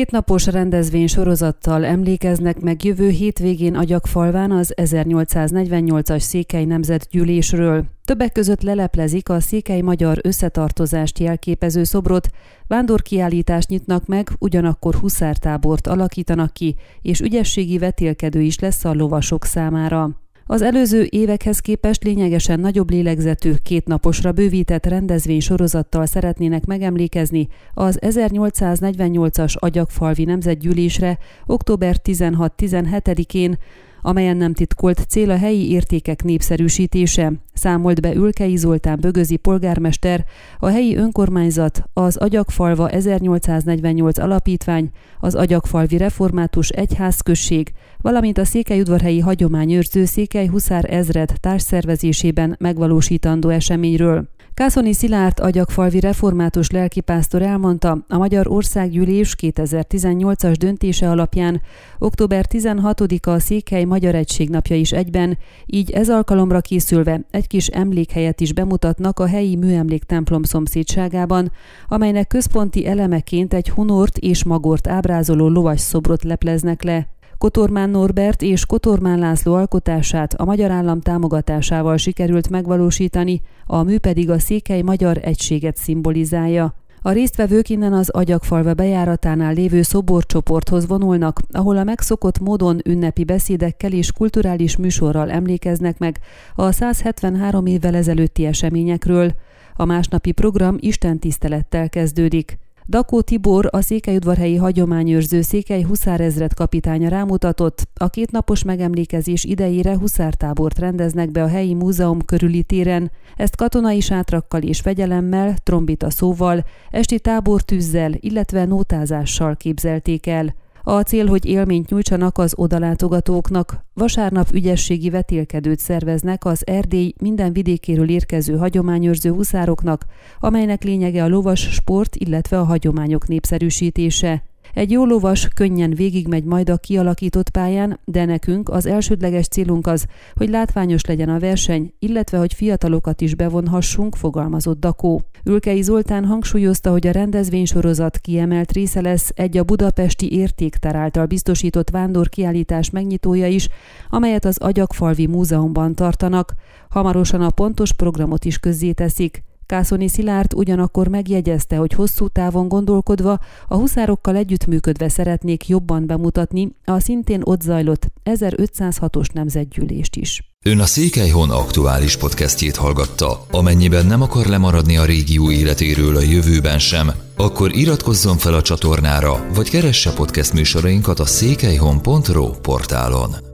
Kétnapos rendezvény sorozattal emlékeznek meg jövő hétvégén Agyagfalván az 1848-as Székely Nemzetgyűlésről. Többek között leleplezik a székely magyar összetartozást jelképező szobrot, vándorkiállítást nyitnak meg, ugyanakkor huszártábort alakítanak ki, és ügyességi vetélkedő is lesz a lovasok számára. Az előző évekhez képest lényegesen nagyobb lélegzetű, kétnaposra bővített rendezvénysorozattal szeretnének megemlékezni az 1848-as Agyagfalvi Nemzetgyűlésre október 16-17-én, amelyen nem titkolt cél a helyi értékek népszerűsítése, számolt be Ülkei Zoltán bögözi polgármester, a helyi önkormányzat, az Agyagfalva 1848 Alapítvány, az Agyagfalvi Református Egyházközség, valamint a Székely-Udvarhelyi Hagyományőrző Székely Huszár Ezred társszervezésében megvalósítandó eseményről. Kászoni Szilárd agyagfalvi református lelkipásztor elmondta, a Magyar Országgyűlés 2018-as döntése alapján október 16-a a Székely Magyar Egység napja is egyben, így ez alkalomra készülve egy kis emlékhelyet is bemutatnak a helyi műemléktemplom szomszédságában, amelynek központi elemeként egy hunort és magort ábrázoló lovas szobrot lepleznek le. Kotormán Norbert és Kotormán László alkotását a Magyar Állam támogatásával sikerült megvalósítani, a mű pedig a Székely Magyar Egységet szimbolizálja. A résztvevők innen az Agyagfalva bejáratánál lévő szoborcsoporthoz vonulnak, ahol a megszokott módon ünnepi beszédekkel és kulturális műsorral emlékeznek meg a 173 évvel ezelőtti eseményekről. A másnapi program istentisztelettel kezdődik. Dakó Tibor, a Székely-Udvarhelyi Hagyományőrző Székely Huszár Ezred kapitánya rámutatott, a kétnapos megemlékezés idejére huszártábort rendeznek be a helyi múzeum körüli téren, ezt katonai sátrakkal és fegyelemmel, trombita szóval, esti tábortűzzel, illetve nótázással képzelték el. A cél, hogy élményt nyújtsanak az odalátogatóknak. Vasárnap ügyességi vetélkedőt szerveznek az Erdély minden vidékéről érkező hagyományőrző huszároknak, amelynek lényege a lovas sport, illetve a hagyományok népszerűsítése. Egy jó lovas könnyen végigmegy majd a kialakított pályán, de nekünk az elsődleges célunk az, hogy látványos legyen a verseny, illetve hogy fiatalokat is bevonhassunk, fogalmazott Dakó. Ülkei Zoltán hangsúlyozta, hogy a rendezvénysorozat kiemelt része lesz egy a Budapesti Értéktár által biztosított vándorkiállítás megnyitója is, amelyet az Agyagfalvi Múzeumban tartanak. Hamarosan a pontos programot is közzéteszik. Kászoni Szilárd ugyanakkor megjegyezte, hogy hosszú távon gondolkodva a huszárokkal együttműködve szeretnék jobban bemutatni a szintén ott zajlott 1506-os nemzetgyűlést is. Ön a Székelyhon aktuális podcastjét hallgatta. Amennyiben nem akar lemaradni a régió életéről a jövőben sem, akkor iratkozzon fel a csatornára, vagy keresse podcast műsorainkat a székelyhon.ro portálon.